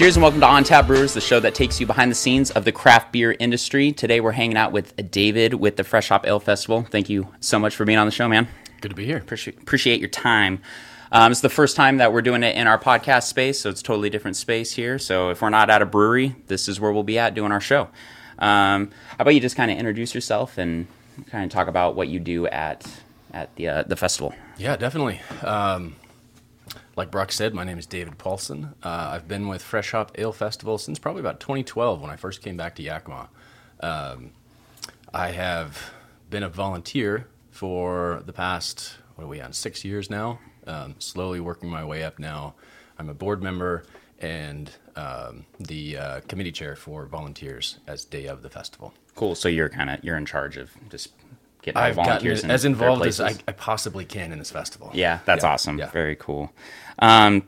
Cheers and welcome to On Tap Brewers, the show that takes you behind the scenes of the craft beer industry. Today we're hanging out with David with the Fresh Hop Ale Festival. Thank you so much for being on the show, man. Good to be here. Appreciate your time. It's the first time that we're doing it in our podcast space, so it's a totally different space here. So if we're not at a brewery, this is where we'll be at doing our show. How about you just kind of introduce yourself and kind of talk about what you do at the festival? Yeah, definitely. Like Brock said, my name is David Paulson. I've been with Fresh Hop Ale Festival since probably about 2012 when I first came back to Yakima. I have been a volunteer for the past, 6 years now, slowly working my way up now. I'm a board member and the committee chair for volunteers as day of the festival. Cool. So you're in charge of just getting volunteers as involved as I possibly can in this festival. Yeah, that's awesome. Yeah. Very cool.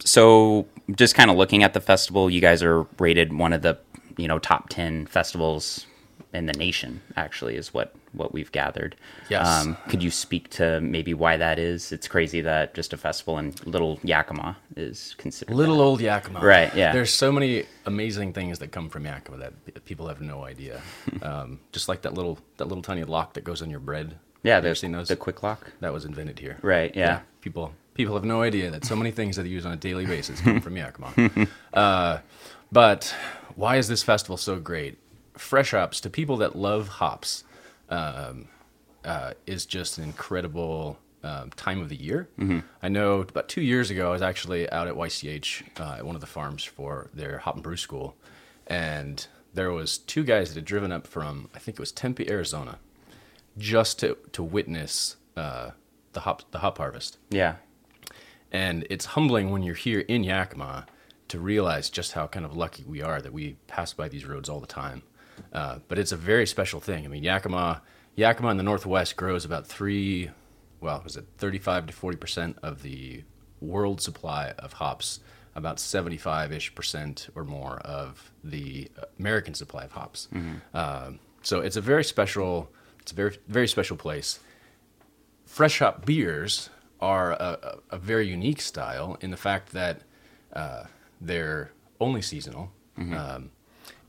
So just kind of looking at the festival, you guys are rated one of the top 10 festivals in the nation, actually, is what we've gathered. Yes. Could you speak to maybe why that is? It's crazy that just a festival in little Yakima is considered old Yakima. Right, yeah. There's so many amazing things that come from Yakima that people have no idea. Just like that little tiny lock that goes on your bread. Yeah, have you seen those? The quick lock. That was invented here. Right, yeah. People have no idea that so many things that they use on a daily basis come from Yakima. But why is this festival so great? Fresh hops, to people that love hops, is just an incredible time of the year. Mm-hmm. I know about 2 years ago, I was actually out at YCH at one of the farms for their hop and brew school, and there was two guys that had driven up from, I think it was Tempe, Arizona, just to witness the hop harvest. Yeah. And it's humbling when you're here in Yakima to realize just how kind of lucky we are that we pass by these roads all the time. But it's a very special thing. I mean, Yakima in the Northwest grows about 35 to 40% of the world supply of hops, about 75-ish% or more of the American supply of hops. Mm-hmm. So it's a very, very special place. Fresh hop beers are a very unique style in the fact that they're only seasonal. Mm-hmm.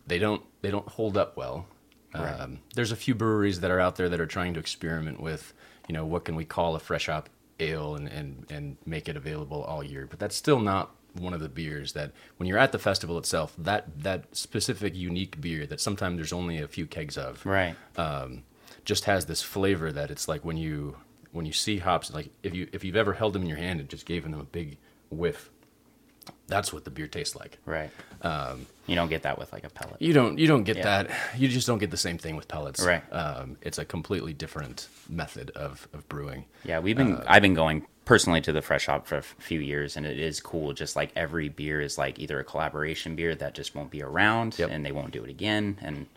They don't hold up well. Right. There's a few breweries that are out there that are trying to experiment with, what can we call a fresh hop ale and make it available all year. But that's still not one of the beers that, when you're at the festival itself, that specific unique beer that sometimes there's only a few kegs of, right? Just has this flavor that it's like when you see hops, like if you've ever held them in your hand and just gave them a big whiff, that's what the beer tastes like. Right. You don't get that with like a pellet. You don't get that. You just don't get the same thing with pellets. Right. It's a completely different method of brewing. Yeah, I've been going personally to the Fresh Hop for a few years, and it is cool. Just like every beer is like either a collaboration beer that just won't be around, yep, and they won't do it again. And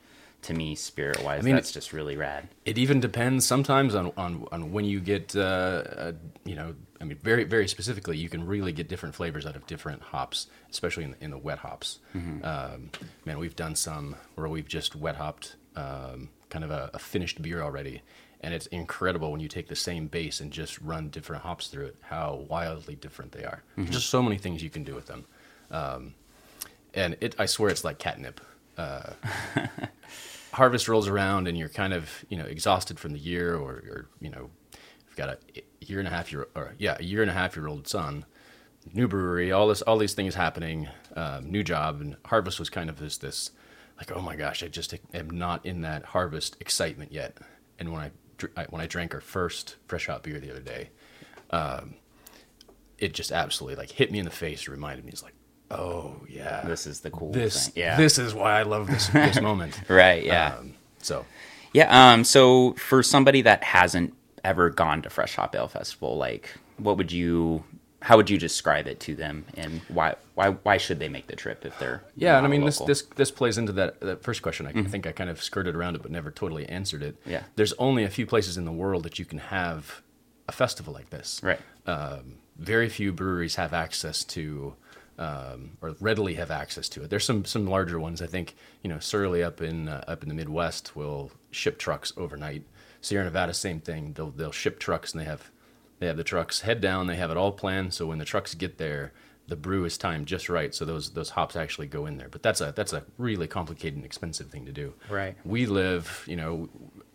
to me, spirit-wise, that's just really rad. It even depends sometimes on when you get very, very specifically, you can really get different flavors out of different hops, especially in the wet hops. Mm-hmm. We've done some where we've just wet hopped kind of a finished beer already, and it's incredible when you take the same base and just run different hops through it, how wildly different they are. Mm-hmm. There's just so many things you can do with them. I swear it's like catnip. Harvest rolls around and you're kind of, exhausted from the year or you've got a year and a half year old son, new brewery, all these things happening, new job, and harvest was kind of this like, oh my gosh, I just am not in that harvest excitement yet. And when I drank our first fresh hop beer the other day, it just absolutely like hit me in the face and reminded me, it's like, oh yeah, this is the cool thing. Yeah, this is why I love this moment. Right. Yeah. So for somebody that hasn't ever gone to Fresh Hop Ale Festival, like, how would you describe it to them, and why should they make the trip if they're local? This plays into that first question. I think I kind of skirted around it, but never totally answered it. Yeah. There's only a few places in the world that you can have a festival like this. Right. Very few breweries have access to. Or readily have access to it. There's some larger ones. I think Surly up in the Midwest will ship trucks overnight. Sierra Nevada, same thing. They'll ship trucks, and they have the trucks head down. They have it all planned. So when the trucks get there, the brew is timed just right, so those hops actually go in there. But that's a really complicated and expensive thing to do. Right. We live,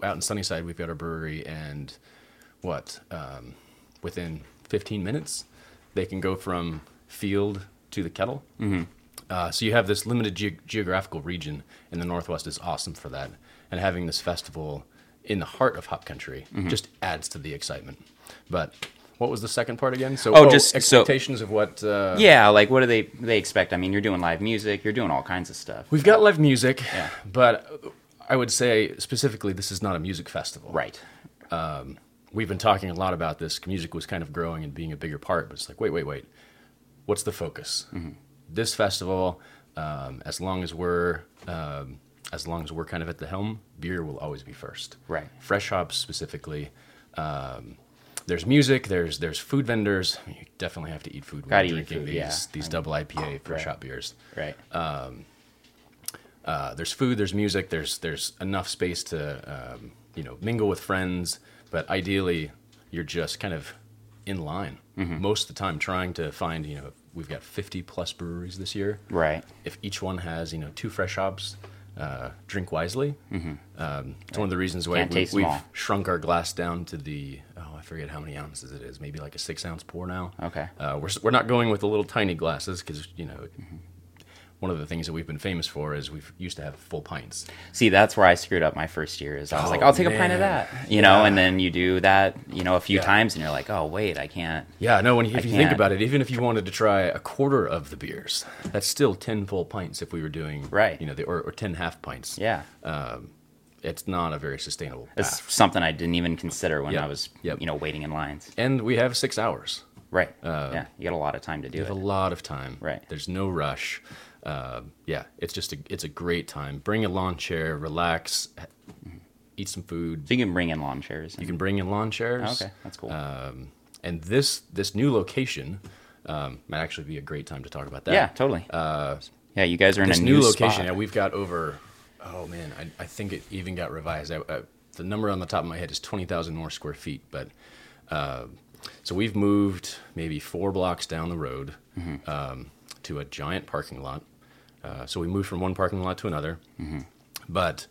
out in Sunnyside, we've got our brewery, and within 15 minutes, they can go from field to the kettle. Mm-hmm. So you have this limited geographical region, and the Northwest is awesome for that. And having this festival in the heart of hop country just adds to the excitement. But what was the second part again? So expectations of what... what do they expect? I mean, you're doing live music, you're doing all kinds of stuff. We've got live music, but I would say specifically this is not a music festival. Right. We've been talking a lot about this. Music was kind of growing and being a bigger part, but it's like, wait. What's the focus? Mm-hmm. This festival, as long as we're kind of at the helm, beer will always be first. Right. Fresh hops specifically... there's music, there's food vendors. You definitely have to eat food when you're drinking these double IPA fresh hop beers. Right. There's food, there's music, there's enough space to mingle with friends, but ideally you're just kind of in line most of the time, trying to find, we've got 50 plus breweries this year. Right. If each one has, two fresh hops, drink wisely. Mm-hmm. It's one of the reasons why we've shrunk our glass down to the, I forget how many ounces it is, maybe like a 6-ounce pour now. Okay. We're not going with the little tiny glasses because, one of the things that we've been famous for is we've used to have full pints. See, that's where I screwed up my first year is I was I'll take a pint of that, and then you do that, a few times and you're like, oh, wait, I can't. Yeah, no, if you think about it, even if you wanted to try a quarter of the beers, that's still 10 full pints if we were doing, or 10 half pints. Yeah. It's not a very sustainable path. It's something I didn't even consider when I was, waiting in lines. And we have 6 hours. Right. You got a lot of time to do it. You have a lot of time. Right. There's no rush. It's just it's a great time. Bring a lawn chair, relax, eat some food. So you can bring in lawn chairs. You can bring in lawn chairs. Okay, that's cool. And this new location might actually be a great time to talk about that. Yeah, totally. You guys are in a new location. Spot. Yeah, we've got over. Oh man, I think it even got revised. The number on the top of my head is 20,000 more square feet, but. So we've moved maybe 4 blocks down the road to a giant parking lot. So we moved from one parking lot to another. Mm-hmm. But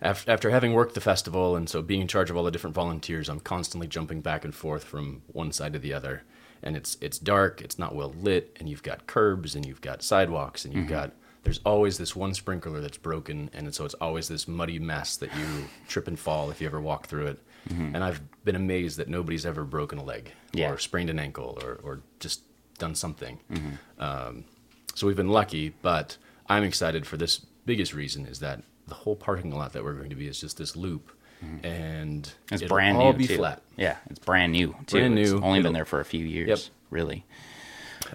after having worked the festival and so being in charge of all the different volunteers, I'm constantly jumping back and forth from one side to the other. And it's dark, it's not well lit, and you've got curbs, and you've got sidewalks, and you've got... There's always this one sprinkler that's broken, and so it's always this muddy mess that you trip and fall if you ever walk through it. Mm-hmm. And I've been amazed that nobody's ever broken a leg or sprained an ankle or just done something. Mm-hmm. So we've been lucky, but I'm excited for this biggest reason is that the whole parking lot that we're going to be is just this loop. Mm-hmm. And it's brand new, be too. Flat. Yeah, it's brand new, too. Brand new. It's only been there for a few years, really.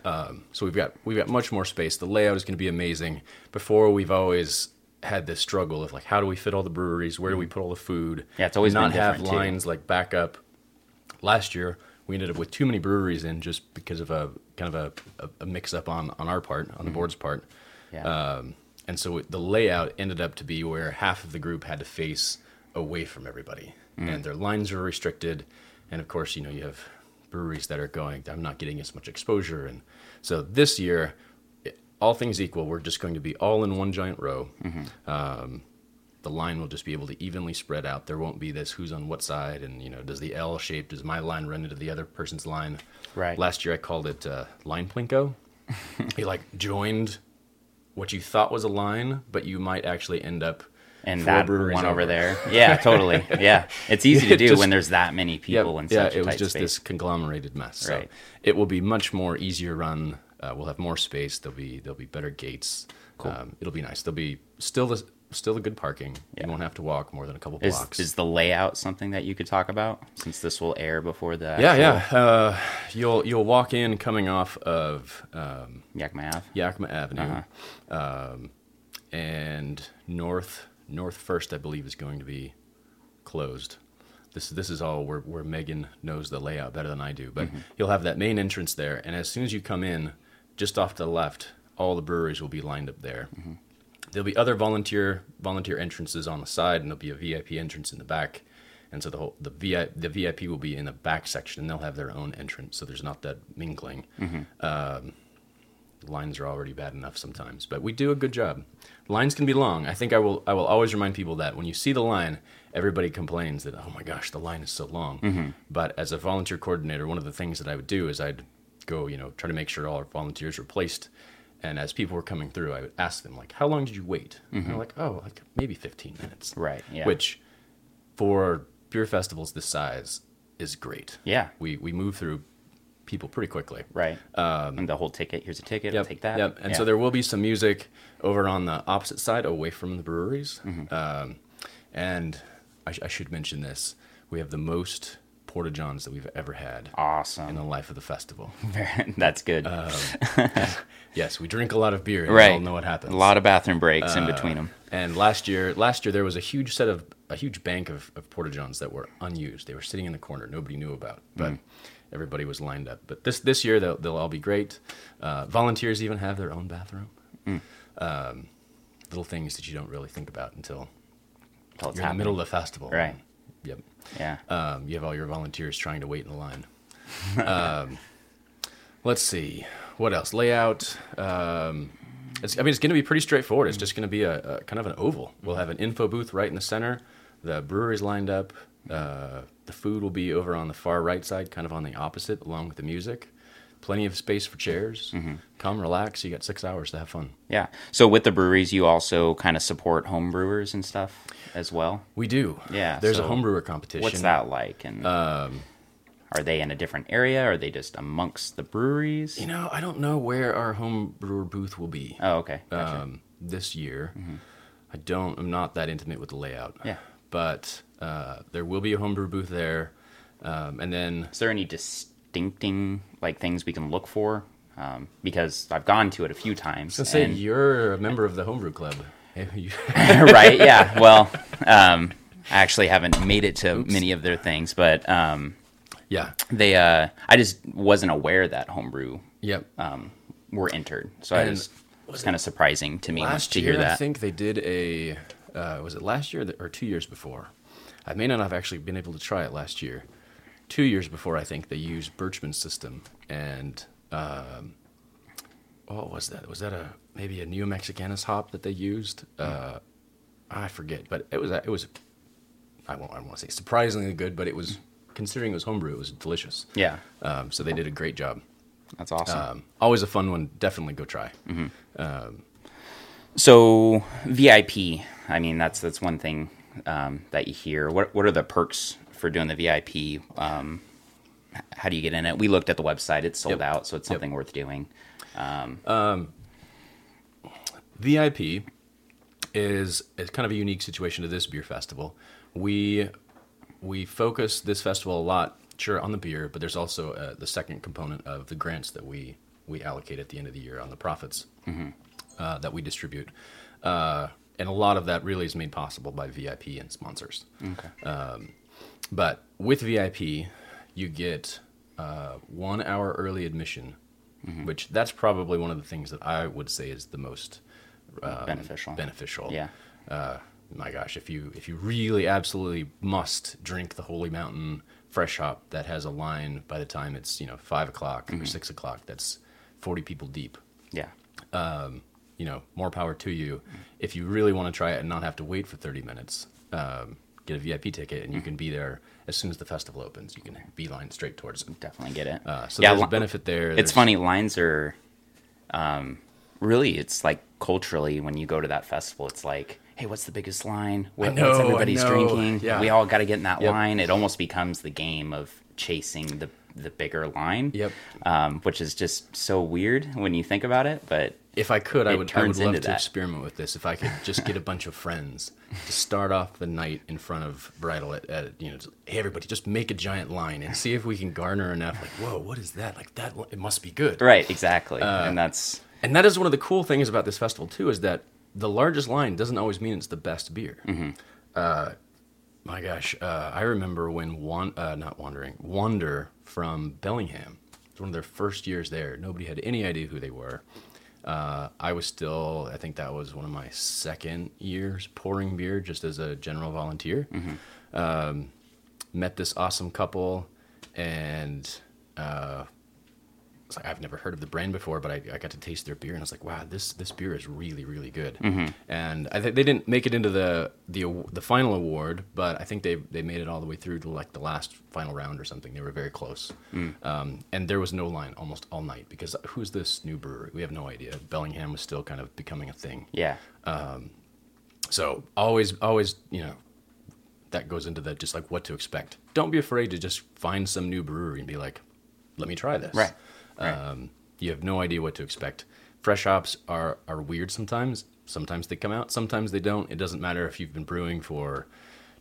So we've got much more space. The layout is going to be amazing. Before, we've always had this struggle of like, how do we fit all the breweries? Where do we put all the food? Yeah, it's always not been have lines too. Like back up. Last year, we ended up with too many breweries in just because of a kind of a mix up on our part, on the board's part. Yeah. And so the layout ended up to be where half of the group had to face away from everybody, and their lines were restricted. And of course, you have breweries that are going, I'm not getting as much exposure. And so this year, all things equal, we're just going to be all in one giant row. Mm-hmm. The line will just be able to evenly spread out. There won't be this who's on what side and, does the L shape, does my line run into the other person's line? Right. Last year I called it line plinko. You joined what you thought was a line, but you might actually end up and that one over there. Yeah, totally. Yeah. It's easy to do when there's that many people in such a tight space. Yeah, it was just this conglomerated mess. Right. So it will be much more easier run. We'll have more space. There'll be better gates. Cool. It'll be nice. There'll be still the good parking. Yeah. You won't have to walk more than a couple blocks. Is the layout something that you could talk about since this will air before the actual... You'll walk in coming off of Yakima Avenue. Uh-huh. And North First, I believe, is going to be closed. This is all where Megan knows the layout better than I do. But you'll have that main entrance there, and as soon as you come in, just off to the left, all the breweries will be lined up there. Mm-hmm. There'll be other volunteer entrances on the side, and there'll be a VIP entrance in the back. And so the VIP will be in the back section, and they'll have their own entrance, so there's not that mingling. Mm-hmm. The lines are already bad enough sometimes, but we do a good job. Lines can be long. I think I will always remind people that when you see the line, everybody complains that, oh my gosh, the line is so long. Mm-hmm. But as a volunteer coordinator, one of the things that I would do is I'd go, try to make sure all our volunteers were placed. And as people were coming through, I would ask them, like, how long did you wait? Mm-hmm. And they're like, maybe 15 minutes. Right, yeah. Which, for beer festivals this size, is great. Yeah. We move through people pretty quickly. Right. And the whole ticket, here's a ticket, yep, I'll take that. Yep. And so there will be some music over on the opposite side, away from the breweries. Mm-hmm. And I should mention this. We have the most Porta Johns that we've ever had. Awesome. In the life of the festival. That's good. Yes, we drink a lot of beer. And right. We all know what happens. A lot of bathroom breaks in between them. And last year there was a huge bank of Porta Johns that were unused. They were sitting in the corner. Nobody knew about, but everybody was lined up. But this year they'll all be great. Volunteers even have their own bathroom. Mm. Little things that you don't really think about until it's in the middle of the festival. Right. And, yep. Yeah. You have all your volunteers trying to wait in the line. Let's see. What else? Layout. It's going to be pretty straightforward. It's just going to be a kind of an oval. We'll have an info booth right in the center. The brewery's lined up. The food will be over on the far right side, kind of on the opposite, along with the music. Plenty of space for chairs. Mm-hmm. Come, relax. You got 6 hours to have fun. Yeah. So with the breweries, you also kind of support home brewers and stuff as well? We do. Yeah. There's a home brewer competition. What's that like? And are they in a different area? Are they just amongst the breweries? I don't know where our home brewer booth will be. Oh, okay. Gotcha. This year. Mm-hmm. I'm not that intimate with the layout. Yeah. But there will be a home brewer booth there. And then... Is there any distincting things we can look for, because I've gone to it a few times. So say you're a member of the homebrew club, right? Yeah. Well, I actually haven't made it to many of their things, but they. I just wasn't aware that homebrew. Yep. Were entered, so it was kind of surprising to me to hear that. I think they did a. Was it last year or 2 years before? I may not have actually been able to try it last year. 2 years before, I think, they used Birchman's system, and what was that? Was that maybe a New Mexicanus hop that they used? I forget, but it was. I won't say surprisingly good, but it was, considering it was homebrew, it was delicious. Yeah. So they did a great job. That's awesome. Always a fun one. Definitely go try. Mm-hmm. So VIP. I mean, that's one thing that you hear. What are the perks for doing the VIP? How do you get in it? We looked at the website. It's sold out, so it's something worth doing. VIP is kind of a unique situation to this beer festival. We focus this festival a lot, sure, on the beer, but there's also the second component of the grants that we allocate at the end of the year on the profits that we distribute. And a lot of that really is made possible by VIP and sponsors. Okay. But with VIP, you get 1 hour early admission, which that's probably one of the things that I would say is the most beneficial. Yeah. My gosh, if you really absolutely must drink the Holy Mountain Fresh Hop that has a line by the time it's 5 o'clock or 6 o'clock, that's 40 people deep. Yeah. More power to you. If you really want to try it and not have to wait for 30 minutes. Get a VIP ticket, and you can be there as soon as the festival opens. You can beeline straight towards it. Definitely get it. There's a benefit there. It's funny. Lines are really, it's like culturally, when you go to that festival, it's like, hey, what's the biggest line? What's everybody's drinking? Yeah. We all got to get in that line. It almost becomes the game of chasing the bigger line, which is just so weird when you think about it. But if I could, I would love to experiment with this. If I could just get a bunch of friends to start off the night in front of Bridal at hey, everybody, just make a giant line and see if we can garner enough. Like, whoa, what is that? Like that, it must be good. Right, exactly. And that is one of the cool things about this festival too, is that the largest line doesn't always mean it's the best beer. Mm-hmm. My gosh, I remember when Wander from Bellingham, it was one of their first years there. Nobody had any idea who they were. I think that was one of my second years pouring beer just as a general volunteer. Mm-hmm. Met this awesome couple, and was like, I've never heard of the brand before, but I got to taste their beer, and I was like, wow, this beer is really, really good. Mm-hmm. And I think they didn't make it into the final award, but I think they made it all the way through to like the last final round or something. They were very close. And there was no line almost all night, because who's this new brewery? We have no idea. Bellingham was still kind of becoming a thing. Yeah. So always, you know, that goes into that, just like what to expect. Don't be afraid to just find some new brewery and be like, let me try this. Right. You have no idea what to expect. Fresh hops are weird sometimes. Sometimes they come out, sometimes they don't. It doesn't matter if you've been brewing for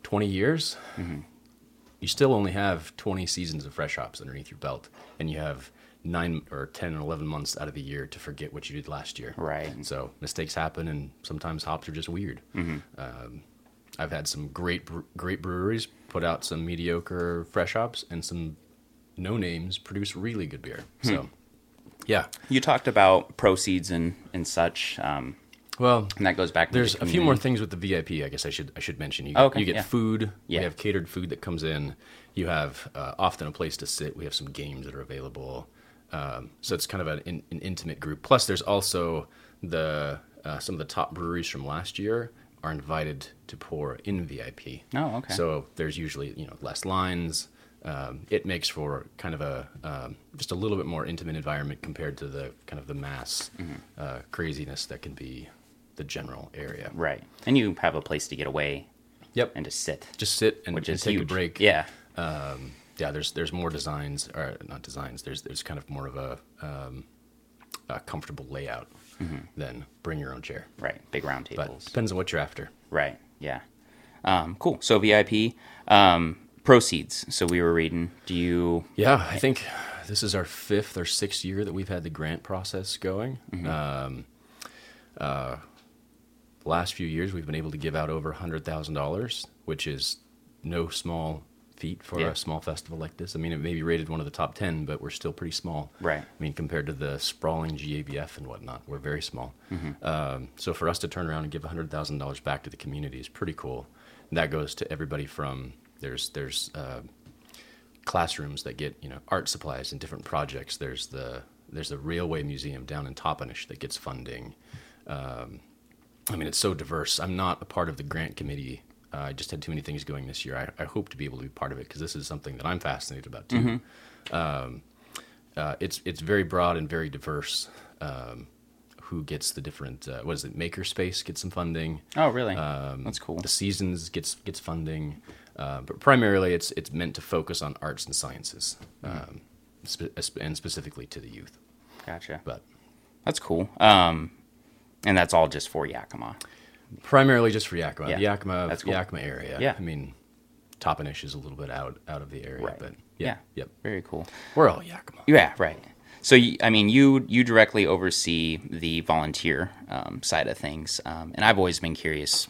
20 years. Mm-hmm. You still only have 20 seasons of fresh hops underneath your belt, and you have 9 or 10 or 11 months out of the year to forget what you did last year. Right. So mistakes happen, and sometimes hops are just weird. Mm-hmm. I've had some great breweries put out some mediocre fresh hops, and some no names produce really good beer. So, yeah. You talked about proceeds and such. Well, and that goes back. There's a few more things with the VIP. I guess I should mention. You get food. Yeah. We have catered food that comes in. You have often a place to sit. We have some games that are available. So it's kind of an intimate group. Plus, there's also the some of the top breweries from last year are invited to pour in VIP. Oh, okay. So there's usually, you know, less lines. It makes for kind of a just a little bit more intimate environment compared to the kind of the mass craziness that can be the general area. Right. And you have a place to get away. Yep. And to sit. Just sit and take a break. Yeah. Yeah. There's more designs, or not designs. There's kind of more of a comfortable layout. Mm-hmm. Then bring your own chair. Right. Big round tables. But depends on what you're after. Right. Yeah. Cool. So VIP, proceeds. So we were reading, Yeah. I think this is our 5th or 6th year that we've had the grant process going. Mm-hmm. Last few years we've been able to give out over $100,000, which is no small feat for a small festival like this. I mean, it may be rated one of the top 10, but we're still pretty small. Right. I mean, compared to the sprawling GABF and whatnot, we're very small. Mm-hmm. So for us to turn around and give $100,000 back to the community is pretty cool. And that goes to everybody from there's classrooms that get, you know, art supplies and different projects. There's the railway museum down in Toppenish that gets funding. I mean, it's so diverse. I'm not a part of the grant committee. I just had too many things going this year. I hope to be able to be part of it, because this is something that I'm fascinated about too. Mm-hmm. It's very broad and very diverse. Who gets the different? What is it? MakerSpace gets some funding. Oh, really? That's cool. The Seasons gets funding, but primarily it's meant to focus on arts and sciences, and specifically to the youth. Gotcha. But that's cool. And that's all just for Yakima. Primarily just for Yakima, yeah. That's cool. Yakima area. Yeah. I mean, Toppenish is a little bit out of the area, right. But yeah. Very cool. We're all Yakima. Yeah, right. So, I mean, you directly oversee the volunteer side of things, and I've always been curious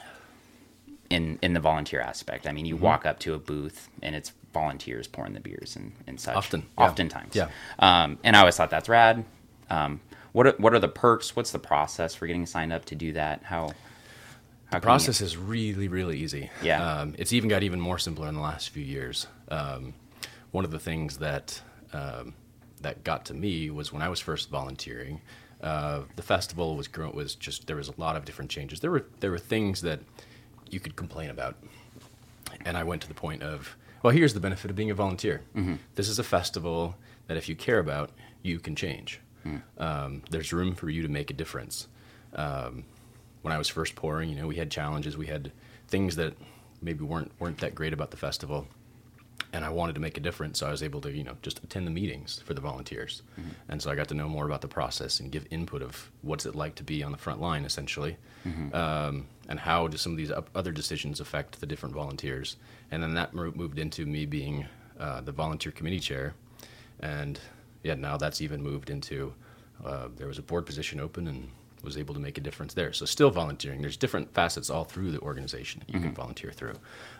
in the volunteer aspect. I mean, you walk up to a booth, and it's volunteers pouring the beers and such. Oftentimes. Yeah. And I always thought that's rad. What are the perks? What's the process for getting signed up to do that? The process is really, really easy. Yeah. It's even got even more simpler in the last few years. One of the things that got to me was when I was first volunteering, the festival there was a lot of different changes. There were things that you could complain about. And I went to the point of, well, here's the benefit of being a volunteer. Mm-hmm. This is a festival that if you care about, you can change. Mm. There's room for you to make a difference. When I was first pouring, you know, we had challenges. We had things that maybe weren't that great about the festival, and I wanted to make a difference. So I was able to, you know, just attend the meetings for the volunteers, and so I got to know more about the process and give input of what's it like to be on the front line, essentially, and how do some of these other decisions affect the different volunteers. And then that moved into me being the volunteer committee chair, and now that's even moved into there was a board position open, and was able to make a difference there. So still volunteering. There's different facets all through the organization that you can volunteer through.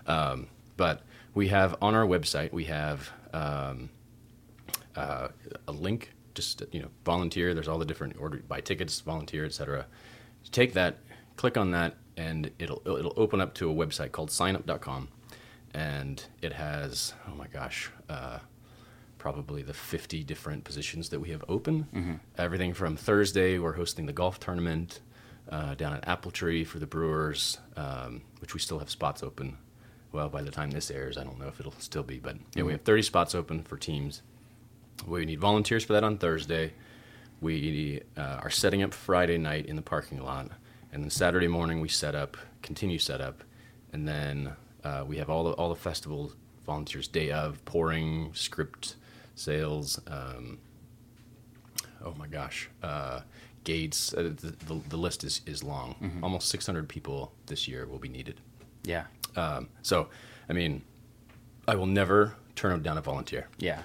But we have on our website, we have a link, just, you know, volunteer. There's all the different order, buy tickets, volunteer, etc. Take that, click on that, and it'll open up to a website called signup.com. And it has, probably the 50 different positions that we have open. Mm-hmm. Everything from Thursday, we're hosting the golf tournament down at Apple Tree for the brewers, which we still have spots open. Well, by the time this airs, I don't know if it'll still be, but yeah, we have 30 spots open for teams. We need volunteers for that on Thursday. We are setting up Friday night in the parking lot, and then Saturday morning we set up, continue set up, and then we have all the festival volunteers day of pouring, script sales, gates. The list is long. Mm-hmm. Almost 600 people this year will be needed. Yeah. So, I mean, I will never turn down a volunteer. Yeah.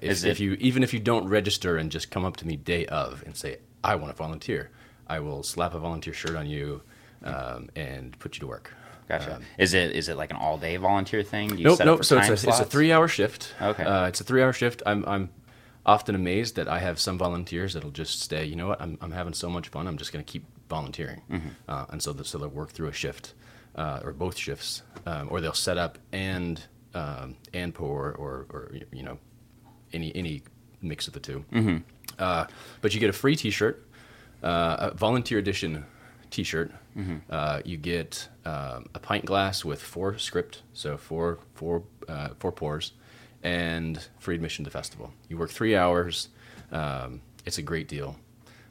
If you don't register and just come up to me day of and say, I want to volunteer, I will slap a volunteer shirt on you and put you to work. Gotcha. Is it like an all day volunteer thing? Nope. So it's a 3-hour shift. Okay. It's a 3-hour shift. I'm often amazed that I have some volunteers that'll just say, you know what, I'm having so much fun, I'm just going to keep volunteering. Mm-hmm. And so they'll work through a shift or both shifts, or they'll set up and pour or you know, any mix of the two. Mm-hmm. But you get a free T-shirt, a volunteer edition T-shirt. Mm-hmm. You get a pint glass with 4 script, so four pours, and free admission to the festival. You work 3 hours. It's a great deal.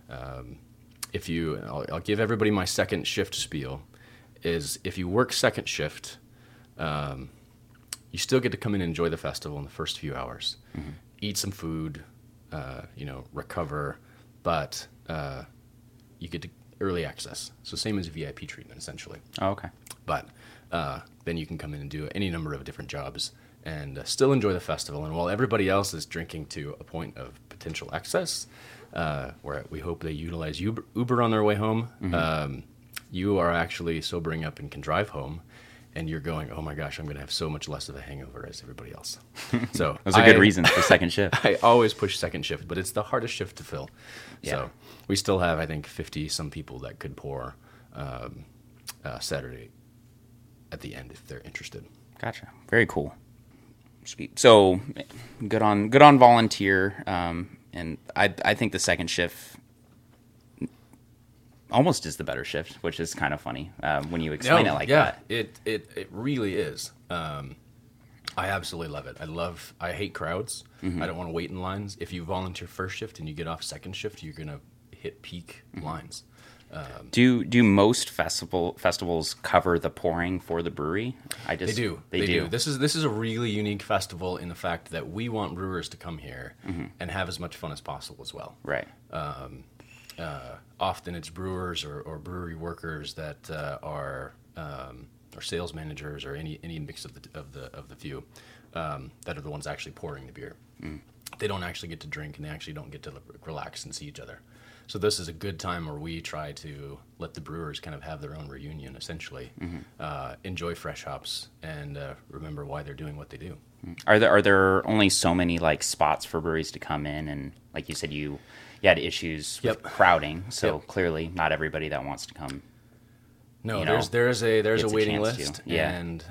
I'll give everybody my second shift spiel. Is if you work second shift, you still get to come in and enjoy the festival in the first few hours, mm-hmm. eat some food, recover, but you get to early access. So same as VIP treatment, essentially. Oh, okay. But then you can come in and do any number of different jobs and still enjoy the festival. And while everybody else is drinking to a point of potential excess, where we hope they utilize Uber on their way home, mm-hmm. You are actually sobering up and can drive home, and you're going, oh my gosh, I'm going to have so much less of a hangover as everybody else. So those are good reasons for second shift. I always push second shift, but it's the hardest shift to fill. Yeah. So we still have, I think, 50-some people that could pour Saturday at the end if they're interested. Gotcha. Very cool. Sweet. So good on volunteer, and I think the second shift almost is the better shift, which is kind of funny when you explain it like that. Yeah, it really is. I absolutely love it. I hate crowds. Mm-hmm. I don't want to wait in lines. If you volunteer first shift and you get off second shift, you're going to hit peak mm-hmm. lines. Do most festivals cover the pouring for the brewery? They do. This is a really unique festival in the fact that we want brewers to come here mm-hmm. and have as much fun as possible as well. Right. Often it's brewers or brewery workers that are or sales managers or any mix of the few that are the ones actually pouring the beer. Mm. They don't actually get to drink, and they actually don't get to relax and see each other. So this is a good time where we try to let the brewers kind of have their own reunion, essentially, mm-hmm. Enjoy fresh hops, and remember why they're doing what they do. Are there only so many like spots for breweries to come in, and like you said, you had issues with crowding, so clearly not everybody that wants to come. No, there's a waiting list, and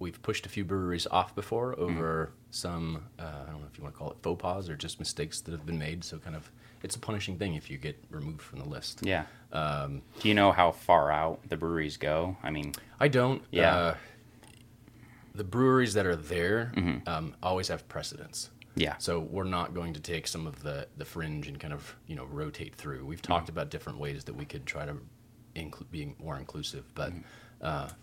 we've pushed a few breweries off before over some, I don't know if you want to call it faux pas or just mistakes that have been made. So kind of, it's a punishing thing if you get removed from the list. Yeah. Do you know how far out the breweries go? I mean, I don't. Yeah. The breweries that are there mm-hmm. Always have precedence. Yeah. So we're not going to take some of the fringe and kind of, rotate through. We've talked mm-hmm. about different ways that we could try to be more inclusive, but... Mm-hmm.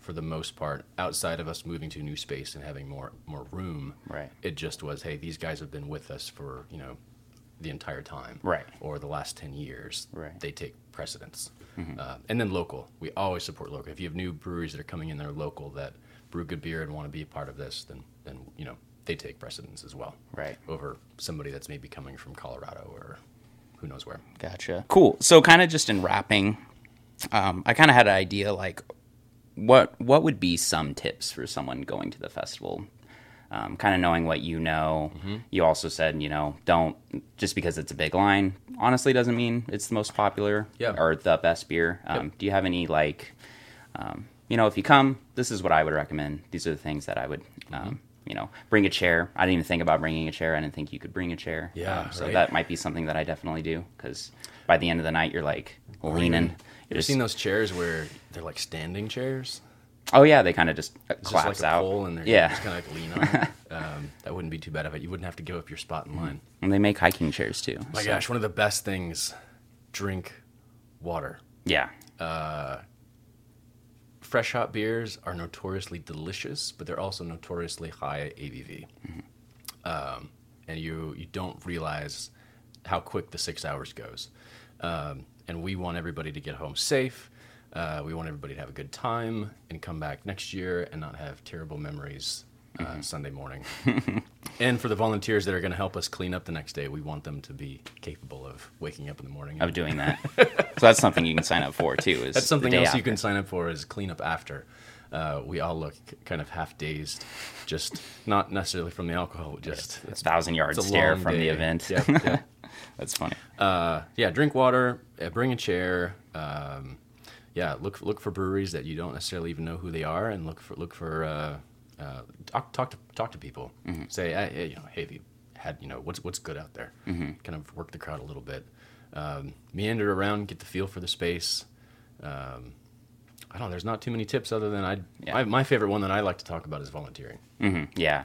For the most part, outside of us moving to a new space and having more room, right. It just was, hey, these guys have been with us for, the entire time, right? Or the last 10 years, right. They take precedence. Mm-hmm. And then local. We always support local. If you have new breweries that are coming in that are local that brew good beer and want to be a part of this, then they take precedence as well, right? Over somebody that's maybe coming from Colorado or who knows where. Gotcha. Cool. So kind of just in wrapping, I kind of had an idea like, what would be some tips for someone going to the festival? Kind of knowing what you know. Mm-hmm. You also said, don't, just because it's a big line, honestly doesn't mean it's the most popular or the best beer. Yep. Do you have any, if you come, this is what I would recommend. These are the things that I would you know, bring a chair. I didn't even think about bringing a chair. I didn't think you could bring a chair. Yeah, so right. That might be something that I definitely do, because by the end of the night, you're like leaning. You've seen those chairs where they're like standing chairs? Oh yeah, they kind of just collapse out. And they're just kind of like lean on. That wouldn't be too bad of it. You wouldn't have to give up your spot in line. And they make hiking chairs too. Oh my gosh, one of the best things: drink water. Yeah. Fresh hop beers are notoriously delicious, but they're also notoriously high ABV, and you don't realize how quick the 6 hours goes. And we want everybody to get home safe. We want everybody to have a good time and come back next year and not have terrible memories Sunday morning. And for the volunteers that are going to help us clean up the next day, we want them to be capable of waking up in the morning. Of doing that. So that's something you can sign up for, too. That's something else you can sign up for is clean up after. We all look kind of half-dazed, just not necessarily from the alcohol, but just... It's a 1,000-yard stare from the event. Yeah. That's funny. Drink water, bring a chair... look for breweries that you don't necessarily even know who they are, and talk to people. Mm-hmm. Say, hey, have you had, what's good out there? Mm-hmm. Kind of work the crowd a little bit, meander around, get the feel for the space. I don't know. There's not too many tips other than my favorite one that I like to talk about is volunteering. Mm-hmm. Yeah.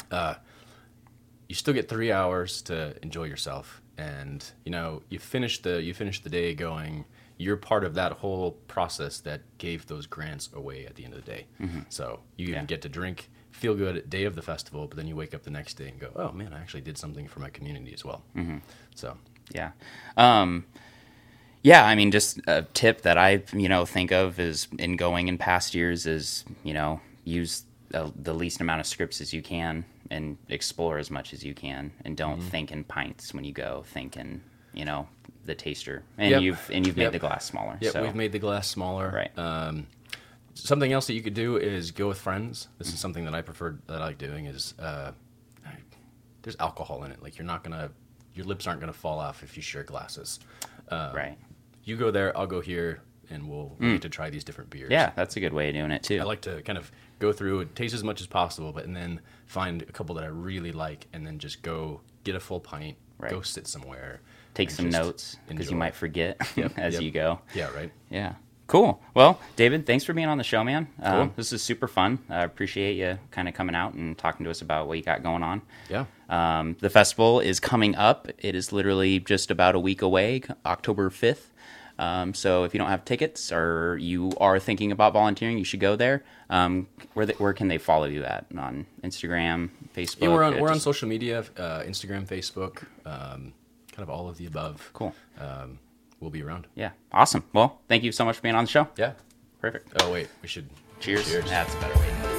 You still get 3 hours to enjoy yourself, and you finish the day going. You're part of that whole process that gave those grants away at the end of the day. Mm-hmm. So you even get to drink, feel good at day of the festival, but then you wake up the next day and go, oh man, I actually did something for my community as well. Mm-hmm. So, yeah. I mean, just a tip that I, think of is in going in past years is, use the least amount of scripts as you can and explore as much as you can. And don't think in pints when you go, think in, the taster, and you've made the glass smaller. Yeah, so. We've made the glass smaller. Right. Something else that you could do is go with friends. This is something that I prefer that I like doing. Is there's alcohol in it. Like your lips aren't gonna fall off if you share glasses. Right. You go there, I'll go here, and we'll get to try these different beers. Yeah, that's a good way of doing it too. I like to kind of go through and taste as much as possible, but and then find a couple that I really like, and then just go get a full pint. Right. Go sit somewhere. Take some notes, because you might forget you go. Yeah, right. Yeah. Cool. Well, David, thanks for being on the show, man. Cool. This is super fun. I appreciate you kind of coming out and talking to us about what you got going on. Yeah. The festival is coming up. It is literally just about a week away, October 5th. So if you don't have tickets or you are thinking about volunteering, you should go there. Where can they follow you at? On Instagram, Facebook? Yeah, we're on social media, Instagram, Facebook, kind of all of the above. Cool. We'll be around. Yeah. Awesome. Well, thank you so much for being on the show. Yeah. Perfect. Oh, wait. We should... Cheers. That's a better way.